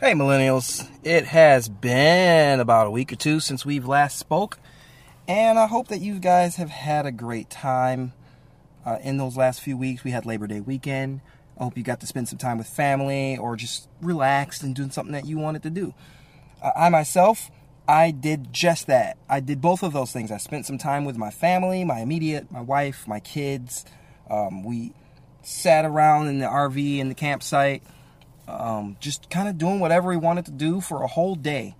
Hey millennials, it has been about a week or two since we've last spoke, and I hope that you guys have had a great time in those last few weeks. We had Labor Day weekend. I hope you got to spend some time with family or just relaxed and doing something that you wanted to do. I did just that. I did both of those things. I spent some time with my family, my wife, my kids. We sat around in the RV in the campsite. Just kind of doing whatever we wanted to do for a whole day.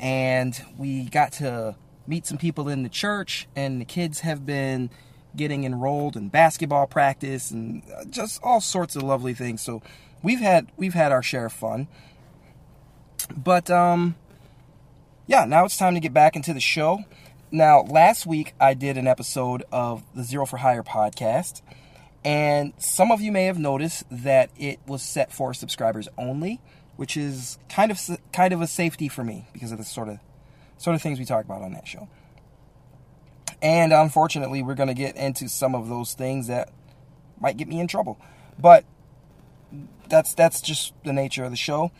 And we got to meet some people in the church, and the kids have been getting enrolled in basketball practice and just all sorts of lovely things. So we've had our share of fun. But yeah, now it's time to get back into the show. Now, last week I did an episode of the Zero for Hire podcast. And some of you may have noticed that it was set for subscribers only, which is kind of a safety for me because of the sort of things we talk about on that show. And unfortunately, we're going to get into some of those things that might get me in trouble. But that's just the nature of the show.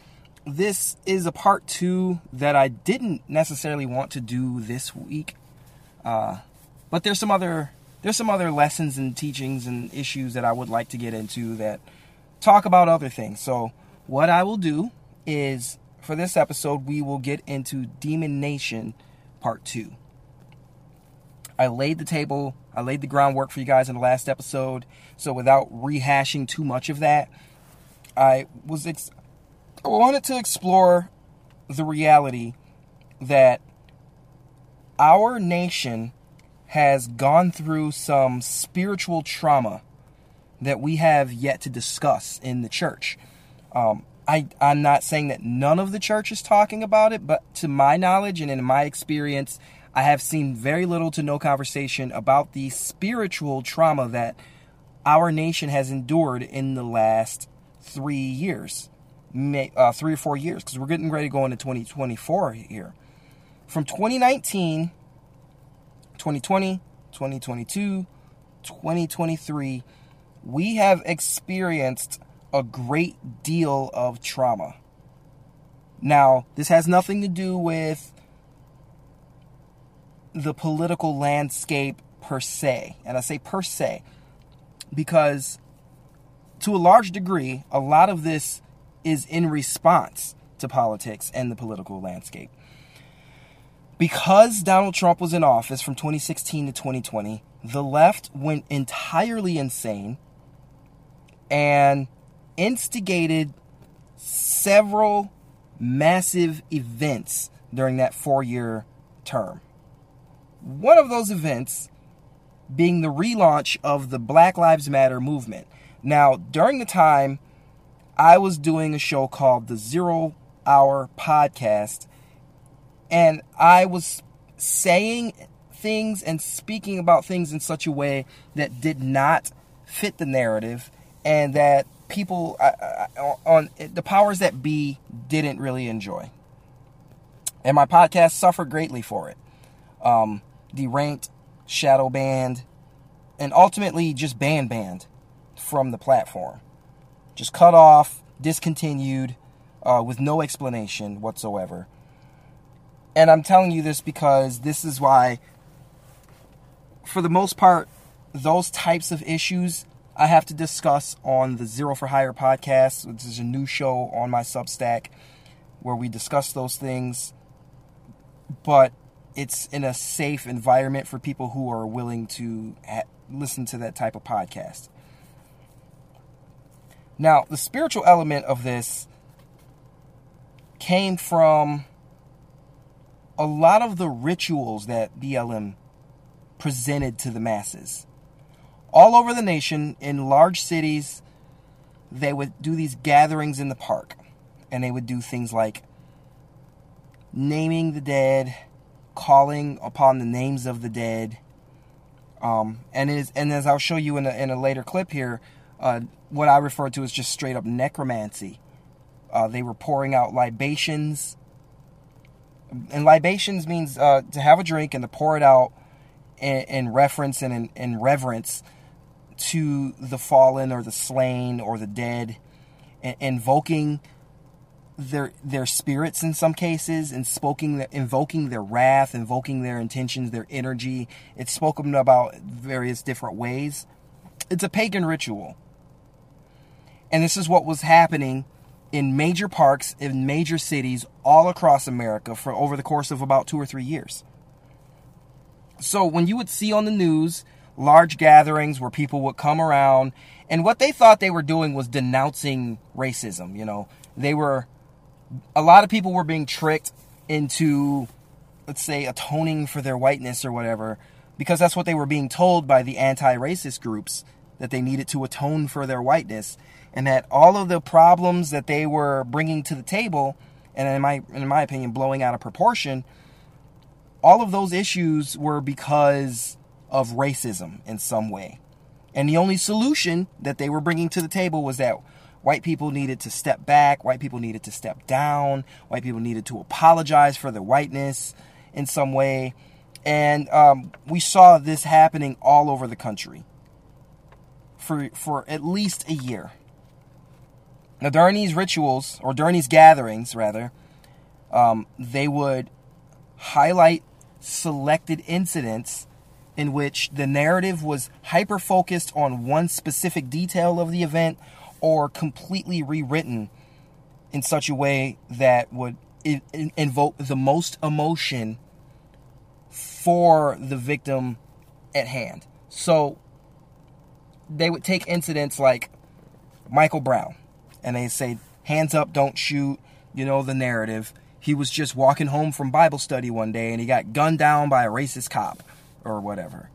This is a part two that I didn't necessarily want to do this week. But there's some other lessons and teachings and issues that I would like to get into that talk about other things. So what I will do is, for this episode, we will get into Demon Nation Part 2. I laid the groundwork for you guys in the last episode. So without rehashing too much of that, I wanted to explore the reality that our nation has gone through some spiritual trauma that we have yet to discuss in the church. I'm not saying that none of the church is talking about it, but to my knowledge and in my experience, I have seen very little to no conversation about the spiritual trauma that our nation has endured in the last 3 years, 3 or 4 years, because we're getting ready to go into 2024 here. From 2019... 2020, 2022, 2023, we have experienced a great deal of trauma. Now, this has nothing to do with the political landscape per se. And I say per se because, to a large degree, a lot of this is in response to politics and the political landscape. Because Donald Trump was in office from 2016 to 2020, the left went entirely insane and instigated several massive events during that 4-year term. One of those events being the relaunch of the Black Lives Matter movement. Now, during the time, I was doing a show called the Zero Hour Podcast, and I was saying things and speaking about things in such a way that did not fit the narrative, and that people on the powers that be didn't really enjoy. And my podcast suffered greatly for it. Deranked, shadow banned, and ultimately just banned from the platform. Just cut off, discontinued, with no explanation whatsoever. And I'm telling you this because this is why, for the most part, those types of issues I have to discuss on the Zero for Hire podcast, which is a new show on my Substack where we discuss those things. But it's in a safe environment for people who are willing to listen to that type of podcast. Now, the spiritual element of this came from a lot of the rituals that BLM presented to the masses. All over the nation, in large cities, they would do these gatherings in the park. And they would do things like naming the dead, calling upon the names of the dead. And as I'll show you in a later clip here, what I refer to as just straight up necromancy. They were pouring out libations. And libations means to have a drink and to pour it out in reference and in reverence to the fallen or the slain or the dead, invoking their spirits in some cases, and invoking their wrath, invoking their intentions, their energy. It's spoken about various different ways. It's a pagan ritual. And this is what was happening in major parks, in major cities all across America for over the course of about 2 or 3 years. So when you would see on the news large gatherings where people would come around, and what they thought they were doing was denouncing racism, you know. A lot of people were being tricked into, let's say, atoning for their whiteness or whatever, because that's what they were being told by the anti-racist groups, that they needed to atone for their whiteness, and that all of the problems that they were bringing to the table, and in my opinion, blowing out of proportion, all of those issues were because of racism in some way. And the only solution that they were bringing to the table was that white people needed to step back, white people needed to step down, white people needed to apologize for their whiteness in some way. And we saw this happening all over the country for at least a year. Now, during these rituals, or during these gatherings, rather, they would highlight selected incidents in which the narrative was hyper-focused on one specific detail of the event, or completely rewritten in such a way that would invoke the most emotion for the victim at hand. So they would take incidents like Michael Brown, and they say, hands up, don't shoot, you know, the narrative. He was just walking home from Bible study one day and he got gunned down by a racist cop or whatever.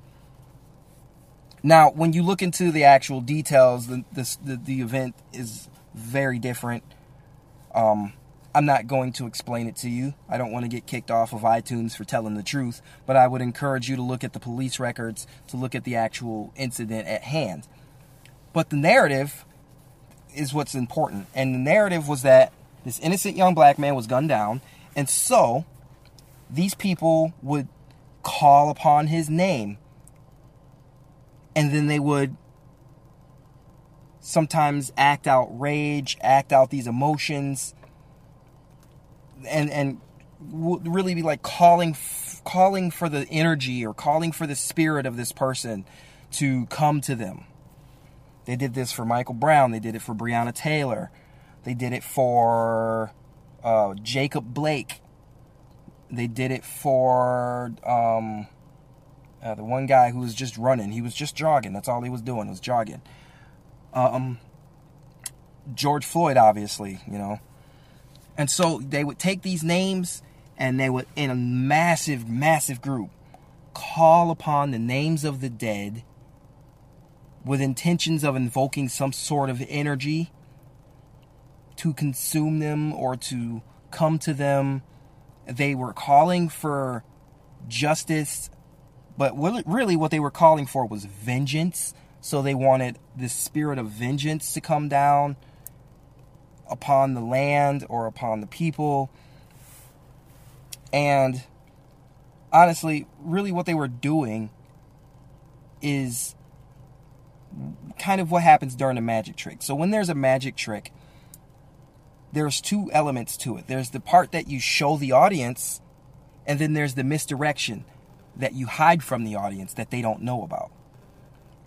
Now, when you look into the actual details, the event is very different. I'm not going to explain it to you. I don't want to get kicked off of iTunes for telling the truth, but I would encourage you to look at the police records, to look at the actual incident at hand. But the narrative is what's important. And the narrative was that this innocent young black man was gunned down, and so these people would call upon his name. And then they would sometimes act out rage, act out these emotions, and really be like calling for the energy, or calling for the spirit of this person to come to them. They did this for Michael Brown. They did it for Breonna Taylor. They did it for Jacob Blake. They did it for... the one guy who was just running. He was just jogging. That's all he was doing, was jogging. George Floyd, obviously, you know. And so they would take these names, and they would, in a massive, massive group, call upon the names of the dead with intentions of invoking some sort of energy to consume them or to come to them. They were calling for justice, but really what they were calling for was vengeance. So they wanted this spirit of vengeance to come down upon the land or upon the people. And honestly, really what they were doing is kind of what happens during a magic trick. So when there's a magic trick, there's two elements to it. There's the part that you show the audience, and then there's the misdirection that you hide from the audience that they don't know about.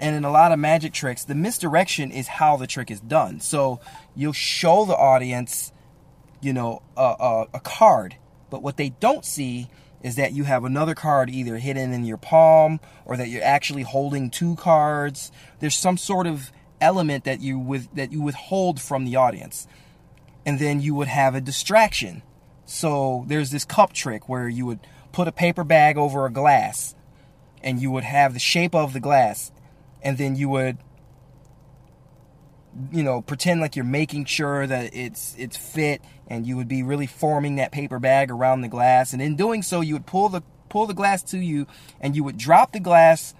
And in a lot of magic tricks, the misdirection is how the trick is done. So you'll show the audience, you know, a card, but what they don't see is that you have another card either hidden in your palm, or that you're actually holding two cards. There's some sort of element that you withhold from the audience. And then you would have a distraction. So there's this cup trick where you would put a paper bag over a glass, and you would have the shape of the glass, and then you would, you know, pretend like you're making sure that it's fit, and you would be really forming that paper bag around the glass, and in doing so you would pull the glass to you, and you would drop the glass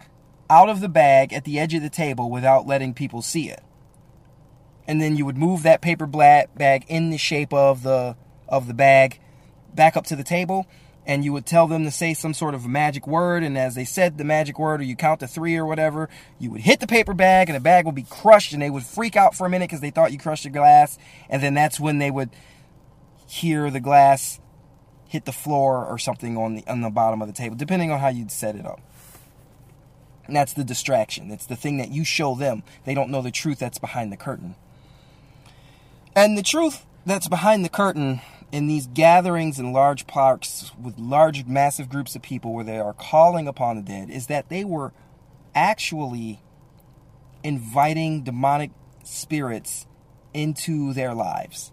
out of the bag at the edge of the table without letting people see it. And then you would move that paper bag in the shape of the bag back up to the table. And you would tell them to say some sort of magic word. And as they said the magic word, or you count to three or whatever, you would hit the paper bag, and the bag would be crushed. And they would freak out for a minute because they thought you crushed the glass. And then that's when they would hear the glass hit the floor or something on the bottom of the table, depending on how you'd set it up. And that's the distraction. It's the thing that you show them. They don't know the truth that's behind the curtain. And the truth that's behind the curtain in these gatherings in large parks with large, massive groups of people where they are calling upon the dead is that they were actually inviting demonic spirits into their lives.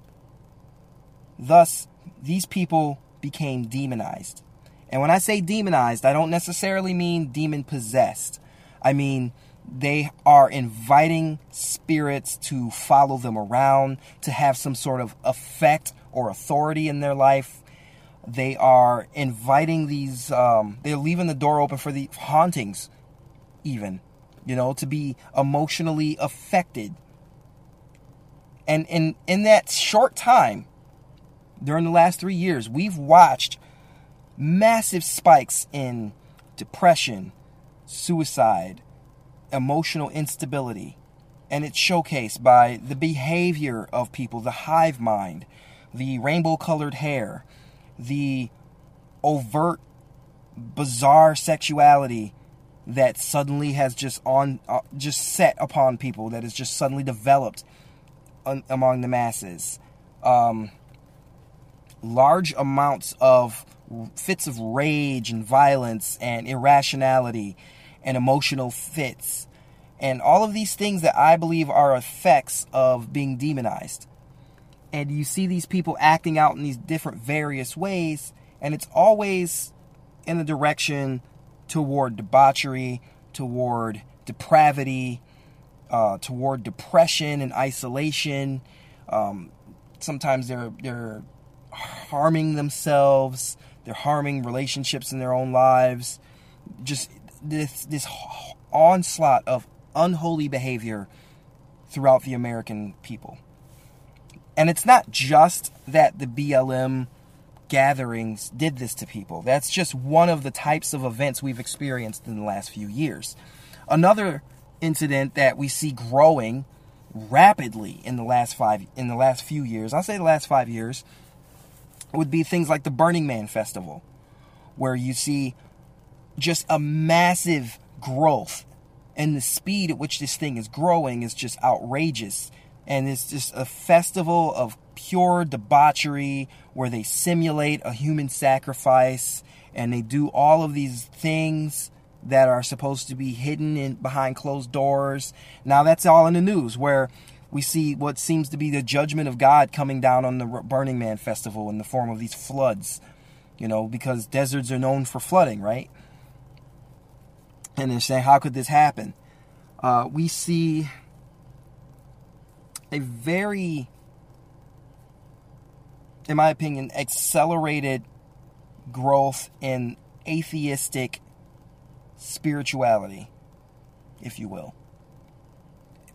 Thus, these people became demonized. And when I say demonized, I don't necessarily mean demon possessed. I mean, they are inviting spirits to follow them around, to have some sort of effect or authority in their life. They are inviting these, they're leaving the door open for the hauntings even, to be emotionally affected. And in that short time, during the last 3 years, we've watched massive spikes in depression, suicide, emotional instability. And it's showcased by the behavior of people, the hive mind, the rainbow-colored hair, the overt, bizarre sexuality that suddenly has just set upon people, that is just suddenly developed among the masses. Large amounts of fits of rage and violence and irrationality and emotional fits. And all of these things that I believe are effects of being demonized. And you see these people acting out in these different various ways, and it's always in the direction toward debauchery, toward depravity, toward depression and isolation. Sometimes they're harming themselves, they're harming relationships in their own lives. Just this onslaught of unholy behavior throughout the American people. And it's not just that the BLM gatherings did this to people. That's just one of the types of events we've experienced in the last few years. Another incident that we see growing rapidly in the last few years, I'll say the last 5 years, would be things like the Burning Man Festival, where you see just a massive growth, and the speed at which this thing is growing is just outrageous. And it's just a festival of pure debauchery where they simulate a human sacrifice, and they do all of these things that are supposed to be hidden behind closed doors. Now that's all in the news, where we see what seems to be the judgment of God coming down on the Burning Man Festival in the form of these floods, because deserts are known for flooding, right? And they're saying, how could this happen? We see a very, in my opinion, accelerated growth in atheistic spirituality, if you will.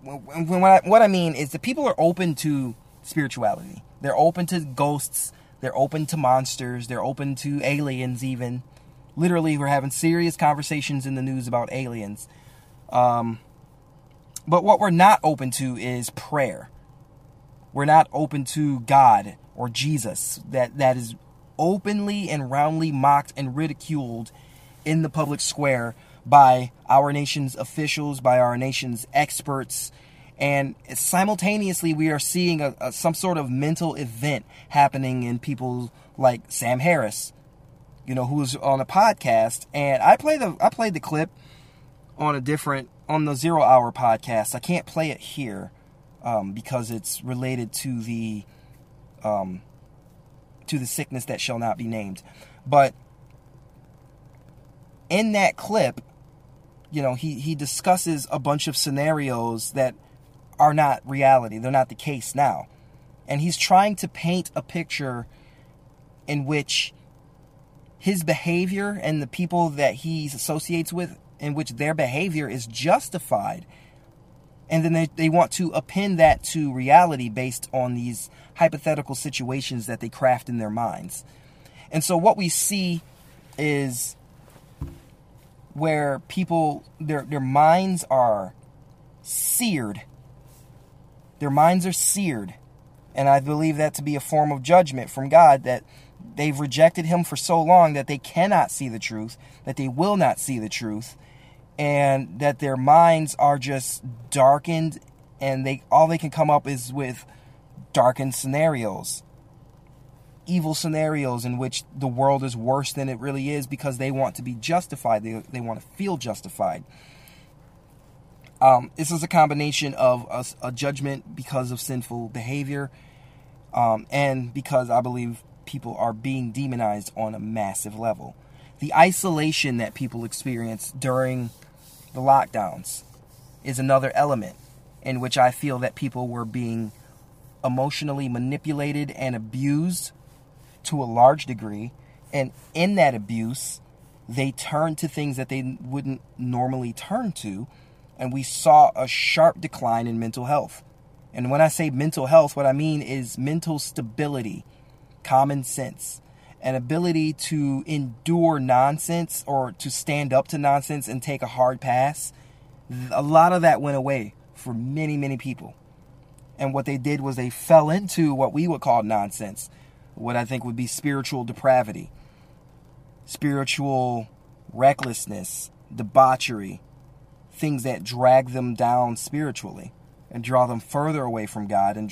What I mean is the people are open to spirituality. They're open to ghosts. They're open to monsters. They're open to aliens even. Literally, we're having serious conversations in the news about aliens. But what we're not open to is prayer. We're not open to God or Jesus. That is openly and roundly mocked and ridiculed in the public square by our nation's officials, by our nation's experts. And simultaneously, we are seeing some sort of mental event happening in people like Sam Harris, who was on a podcast. And I played the clip on the Zero Hour Podcast. I can't play it here because it's related to the sickness that shall not be named. But in that clip, he discusses a bunch of scenarios that are not reality. They're not the case now. And he's trying to paint a picture in which his behavior and the people that he associates with, in which their behavior is justified. And then they want to append that to reality based on these hypothetical situations that they craft in their minds. And so what we see is where people, their minds are seared. And I believe that to be a form of judgment from God, that they've rejected him for so long that they cannot see the truth, that they will not see the truth, and that their minds are just darkened, and all they can come up is with darkened scenarios, evil scenarios in which the world is worse than it really is because they want to be justified. They want to feel justified. This is a combination of a judgment because of sinful behavior, and because I believe people are being demonized on a massive level. The isolation that people experience during the lockdowns is another element in which I feel that people were being emotionally manipulated and abused to a large degree. And in that abuse, they turned to things that they wouldn't normally turn to. And we saw a sharp decline in mental health. And when I say mental health, what I mean is mental stability, common sense, an ability to endure nonsense or to stand up to nonsense and take a hard pass. A lot of that went away for many, many people. And what they did was they fell into what we would call nonsense, what I think would be spiritual depravity, spiritual recklessness, debauchery, things that drag them down spiritually and draw them further away from God and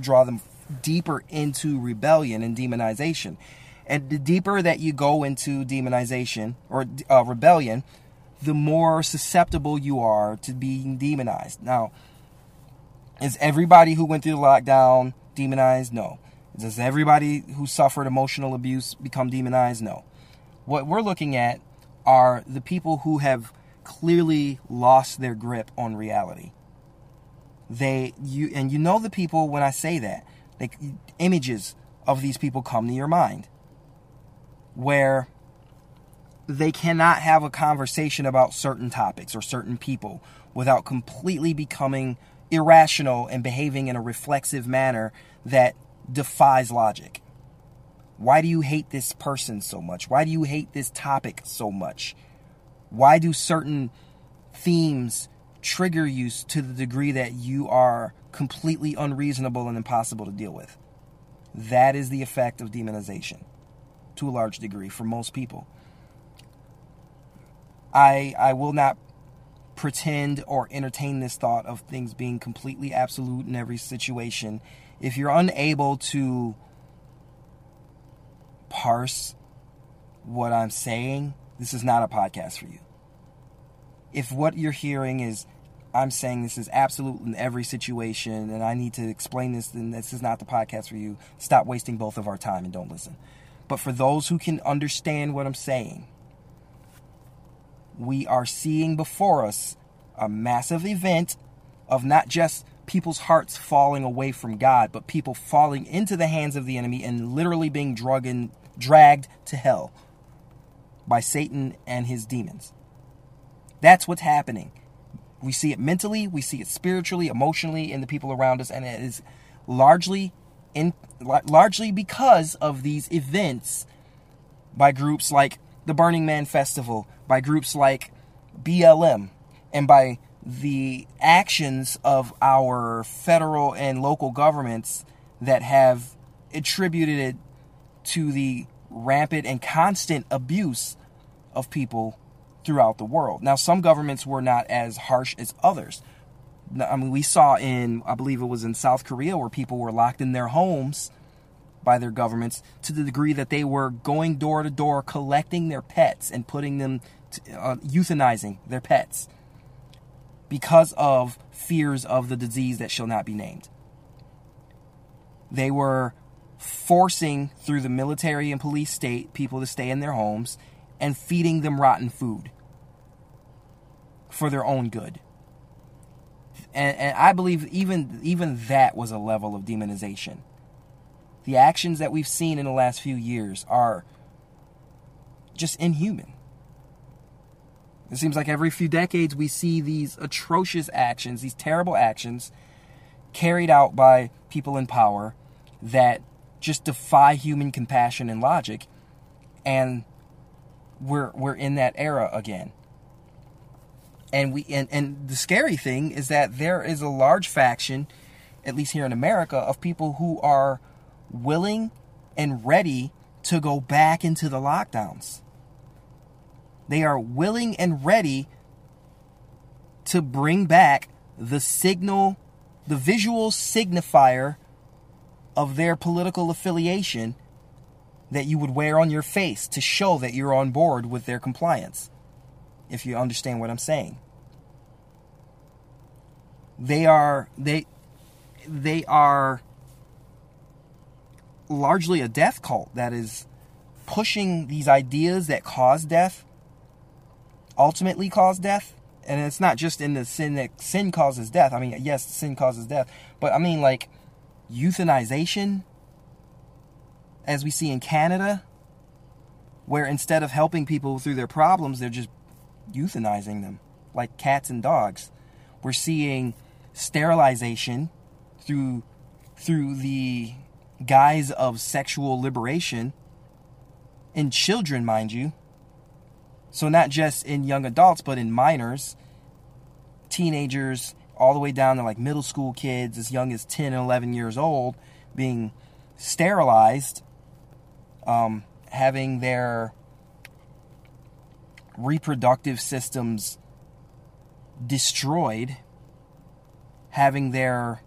draw them deeper into rebellion and demonization. And the deeper that you go into demonization or rebellion, the more susceptible you are to being demonized. Now, is everybody who went through the lockdown demonized? No. Does everybody who suffered emotional abuse become demonized? No. What we're looking at are the people who have clearly lost their grip on reality. The people when I say that, like, images of these people come to your mind where they cannot have a conversation about certain topics or certain people without completely becoming irrational and behaving in a reflexive manner that defies logic. Why do you hate this person so much? Why do you hate this topic so much? Why do certain themes trigger you to the degree that you are completely unreasonable and impossible to deal with? That is the effect of demonization, to a large degree, for most people. I will not pretend or entertain this thought of things being completely absolute in every situation. If you're unable to parse what I'm saying, this is not a podcast for you. If what you're hearing is, I'm saying this is absolute in every situation and I need to explain this, then this is not the podcast for you. Stop wasting both of our time and don't listen. But for those who can understand what I'm saying, we are seeing before us a massive event of not just people's hearts falling away from God, but people falling into the hands of the enemy and literally being dragged to hell by Satan and his demons. That's what's happening. We see it mentally, we see it spiritually, emotionally in the people around us, and it is largely because of these events by groups like the Burning Man Festival, by groups like BLM, and by the actions of our federal and local governments that have attributed it to the rampant and constant abuse of people throughout the world. Now, some governments were not as harsh as others. I mean, we saw I believe it was in South Korea, where people were locked in their homes by their governments to the degree that they were going door to door, collecting their pets and putting them, euthanizing their pets because of fears of the disease that shall not be named. They were forcing, through the military and police state, people to stay in their homes and feeding them rotten food for their own good. And I believe even that was a level of demonization. The actions that we've seen in the last few years are just inhuman. It seems like every few decades we see these atrocious actions, these terrible actions carried out by people in power that just defy human compassion and logic, and we're in that era again. And the scary thing is that there is a large faction at least here in America, of people who are willing and ready to go back into the lockdowns. They are willing and ready to bring back the signal, the visual signifier of their political affiliation that you would wear on your face to show that you're on board with their compliance, if you understand what I'm saying. They are largely a death cult that is pushing these ideas that cause death, ultimately cause death. And it's not just in the sin that sin causes death. I mean, yes, sin causes death, but I mean, like, euthanization, as we see in Canada, where instead of helping people through their problems, they're just euthanizing them like cats and dogs. We're seeing sterilization through the guise of sexual liberation in children, mind you. So not just in young adults, but in minors, teenagers, all the way down to like middle school kids as young as 10 and 11 years old being sterilized, having their reproductive systems destroyed, having their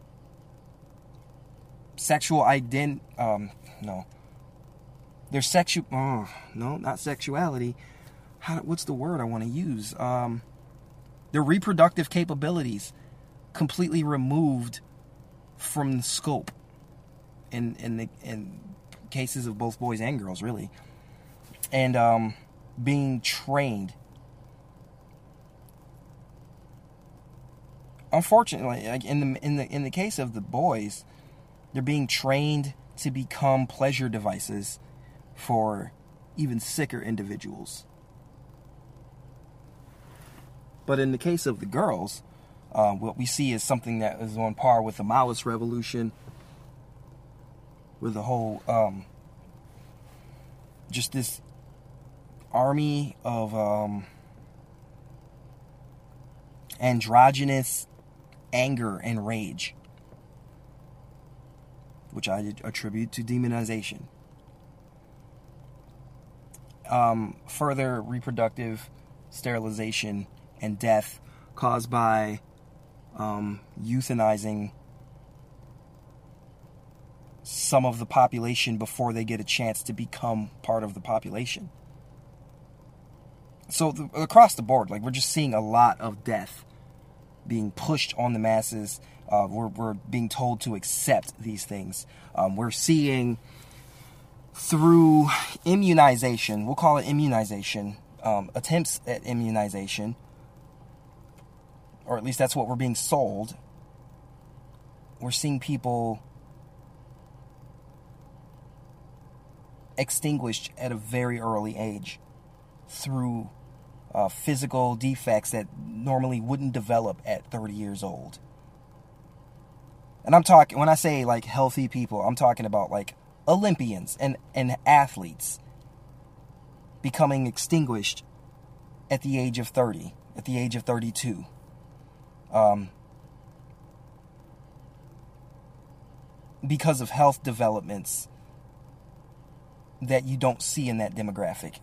sexual their reproductive capabilities completely removed from the scope in cases of both boys and girls, really. And being trained. Unfortunately, like in the case of the boys, they're being trained to become pleasure devices for even sicker individuals. But in the case of the girls, what we see is something that is on par with the Maoist revolution, with the whole just this army of androgynous anger and rage, which I attribute to demonization. Further reproductive sterilization and death caused by euthanizing some of the population before they get a chance to become part of the population. So across the board, like, we're just seeing a lot of death being pushed on the masses. We're being told to accept these things. We're seeing through immunization, we'll call it immunization, attempts at immunization, or at least that's what we're being sold. We're seeing people extinguished at a very early age through physical defects that normally wouldn't develop at 30 years old. And I'm talking, when I say like healthy people, I'm talking about like Olympians and athletes becoming extinguished at the age of 30, at the age of 32. Because of health developments that you don't see in that demographic.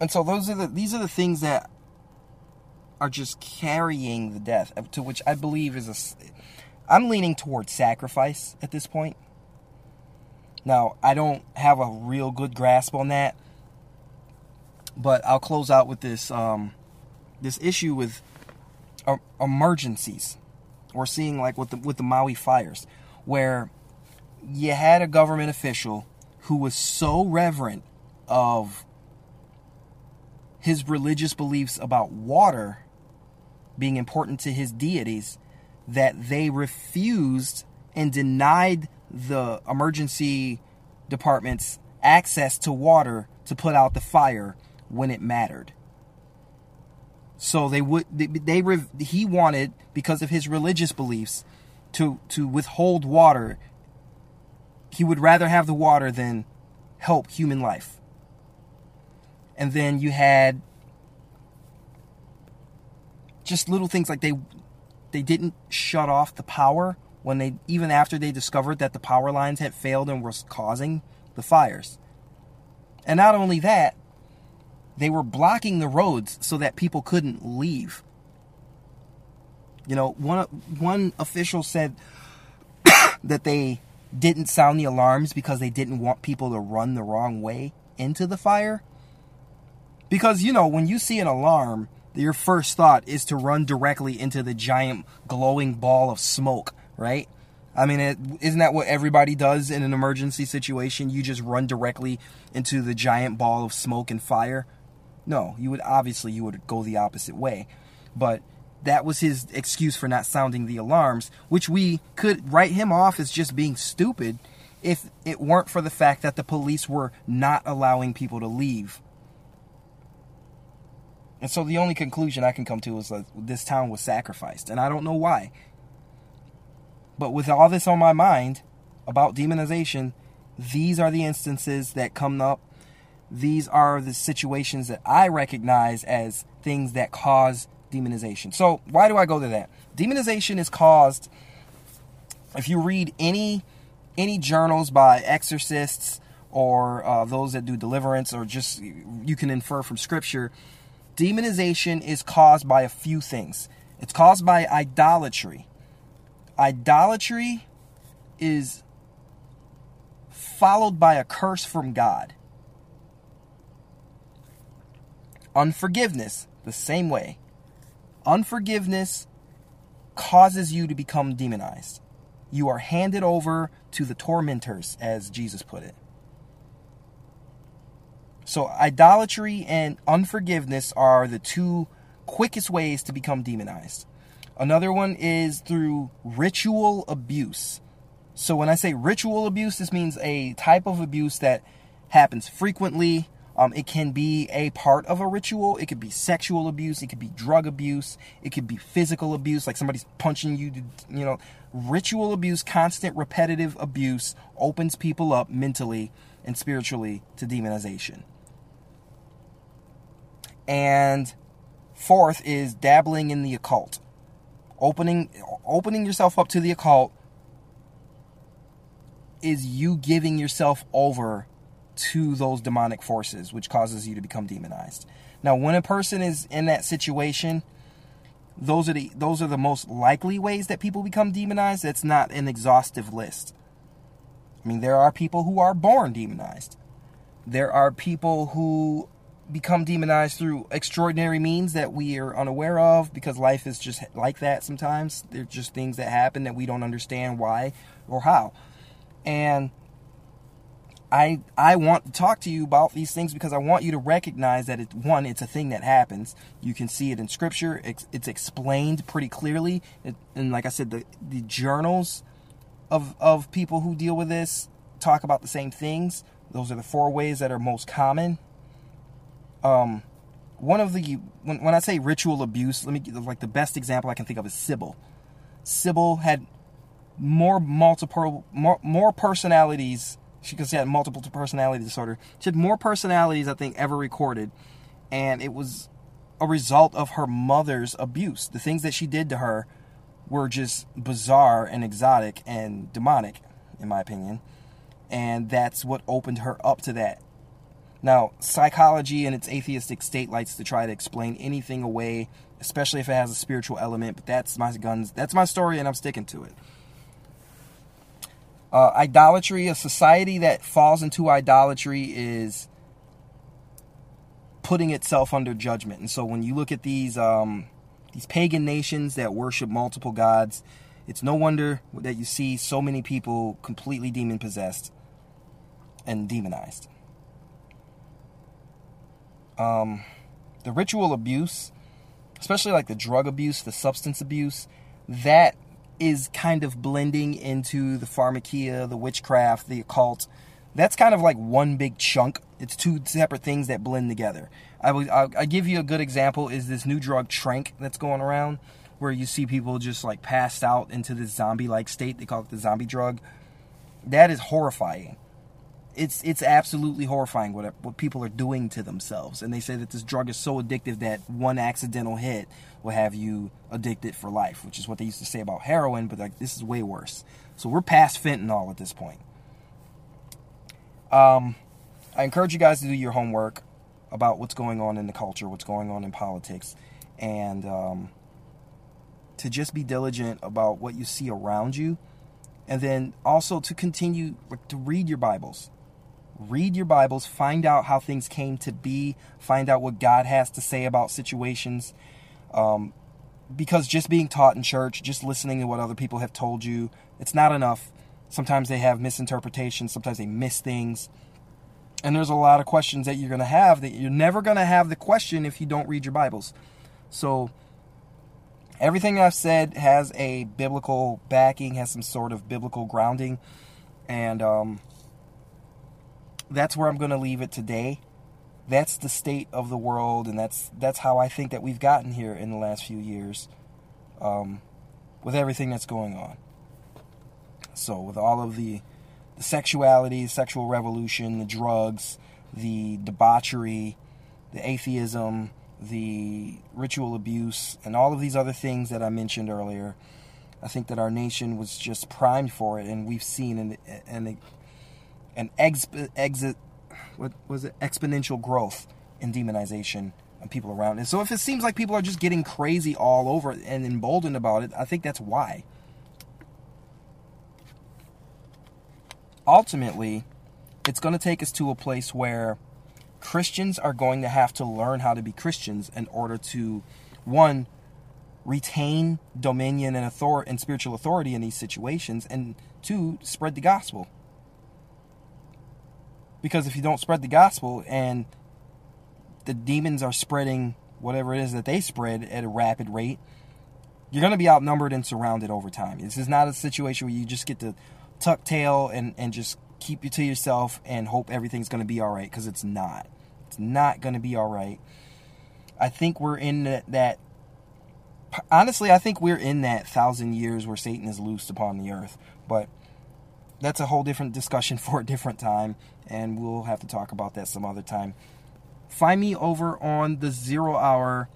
And so these are the things that are just carrying the death, to which I believe I'm leaning towards sacrifice at this point. Now, I don't have a real good grasp on that, but I'll close out with this this issue with emergencies. We're seeing, like, with the Maui fires, where you had a government official who was so reverent of his religious beliefs about water being important to his deities that they refused and denied the emergency department's access to water to put out the fire when it mattered. So he wanted, because of his religious beliefs, to withhold water. He would rather have the water than help human life. And then you had just little things like They didn't shut off the power when they, even after they discovered that the power lines had failed and were causing the fires. And not only that, they were blocking the roads so that people couldn't leave. You know, one official said that they didn't sound the alarms because they didn't want people to run the wrong way into the fire. Because, you know, when you see an alarm, your first thought is to run directly into the giant glowing ball of smoke, right? I mean, isn't that what everybody does in an emergency situation? You just run directly into the giant ball of smoke and fire? No, you would go the opposite way. But that was his excuse for not sounding the alarms, which we could write him off as just being stupid if it weren't for the fact that the police were not allowing people to leave. And so the only conclusion I can come to is that this town was sacrificed, and I don't know why. But with all this on my mind about demonization, these are the instances that come up. These are the situations that I recognize as things that cause demonization. So why do I go to that? Demonization is caused, if you read any journals by exorcists or those that do deliverance, or just you can infer from scripture, demonization is caused by a few things. It's caused by idolatry. Idolatry is followed by a curse from God. Unforgiveness, the same way. Unforgiveness causes you to become demonized. You are handed over to the tormentors, as Jesus put it. So idolatry and unforgiveness are the two quickest ways to become demonized. Another one is through ritual abuse. So when I say ritual abuse, this means a type of abuse that happens frequently. It can be a part of a ritual. It could be sexual abuse. It could be drug abuse. It could be physical abuse, like somebody's punching you. You know, ritual abuse, constant repetitive abuse opens people up mentally and spiritually to demonization. And fourth is dabbling in the occult. Opening yourself up to the occult is you giving yourself over to those demonic forces, which causes you to become demonized. Now, when a person is in that situation, those are the most likely ways that people become demonized. That's not an exhaustive list. I mean, there are people who are born demonized. There are people who become demonized through extraordinary means that we are unaware of, because life is just like that sometimes. There's just things that happen that we don't understand why or how. And I want to talk to you about these things because I want you to recognize that, it's a thing that happens. You can see it in scripture. It's explained pretty clearly. And like I said, the journals of people who deal with this talk about the same things. Those are the four ways that are most common. When I say ritual abuse, let me give, like, the best example I can think of is Sybil. Sybil had more personalities. She could say had multiple personality disorder. She had more personalities, I think, ever recorded. And it was a result of her mother's abuse. The things that she did to her were just bizarre and exotic and demonic, in my opinion. And that's what opened her up to that. Now, psychology in its atheistic state likes to try to explain anything away, especially if it has a spiritual element. But that's my story, and I'm sticking to it. Idolatry, a society that falls into idolatry, is putting itself under judgment. And so when you look at these pagan nations that worship multiple gods, it's no wonder that you see so many people completely demon-possessed and demonized. The ritual abuse, especially like the drug abuse, the substance abuse, that is kind of blending into the pharmakia, the witchcraft, the occult. That's kind of like one big chunk. It's two separate things that blend together. I'll give you a good example is this new drug Trank that's going around, where you see people just like passed out into this zombie-like state. They call it the zombie drug. That is horrifying. It's absolutely horrifying what people are doing to themselves. And they say that this drug is so addictive that one accidental hit will have you addicted for life, which is what they used to say about heroin, but like this is way worse. So we're past fentanyl at this point. I encourage you guys to do your homework about what's going on in the culture, what's going on in politics, and to just be diligent about what you see around you. And then also to continue to read your Bibles. Read your Bibles, find out how things came to be, find out what God has to say about situations. Because just being taught in church, just listening to what other people have told you, it's not enough. Sometimes they have misinterpretations, sometimes they miss things. And there's a lot of questions that you're going to have that you're never going to have the question if you don't read your Bibles. So everything I've said has a biblical backing, has some sort of biblical grounding. And that's where I'm going to leave it today. That's the state of the world, and that's how I think that we've gotten here in the last few years with everything that's going on. So with all of the sexuality, sexual revolution, the drugs, the debauchery, the atheism, the ritual abuse, and all of these other things that I mentioned earlier, I think that our nation was just primed for it, and we've seen exponential growth in demonization of people around. And so if it seems like people are just getting crazy all over and emboldened about it, I think that's why. Ultimately, it's going to take us to a place where Christians are going to have to learn how to be Christians in order to, one, retain dominion and authority and spiritual authority in these situations, and two, spread the gospel. Because if you don't spread the gospel and the demons are spreading whatever it is that they spread at a rapid rate, you're going to be outnumbered and surrounded over time. This is not a situation where you just get to tuck tail and just keep you to yourself and hope everything's going to be all right, because it's not. It's not going to be all right. I think we're in that... Honestly, I think we're in that 1,000 years where Satan is loosed upon the earth. But that's a whole different discussion for a different time, and we'll have to talk about that some other time. Find me over on the Zero Hour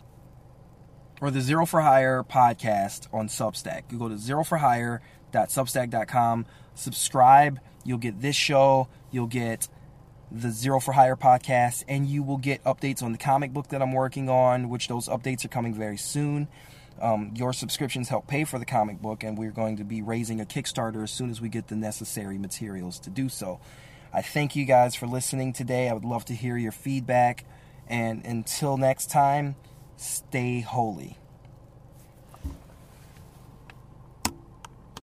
or the Zero for Hire podcast on Substack. You go to zeroforhire.substack.com, subscribe. You'll get this show, you'll get the Zero for Hire podcast, and you will get updates on the comic book that I'm working on, which those updates are coming very soon. Your subscriptions help pay for the comic book, and we're going to be raising a Kickstarter as soon as we get the necessary materials to do so. I thank you guys for listening today. I would love to hear your feedback. And until next time, stay holy.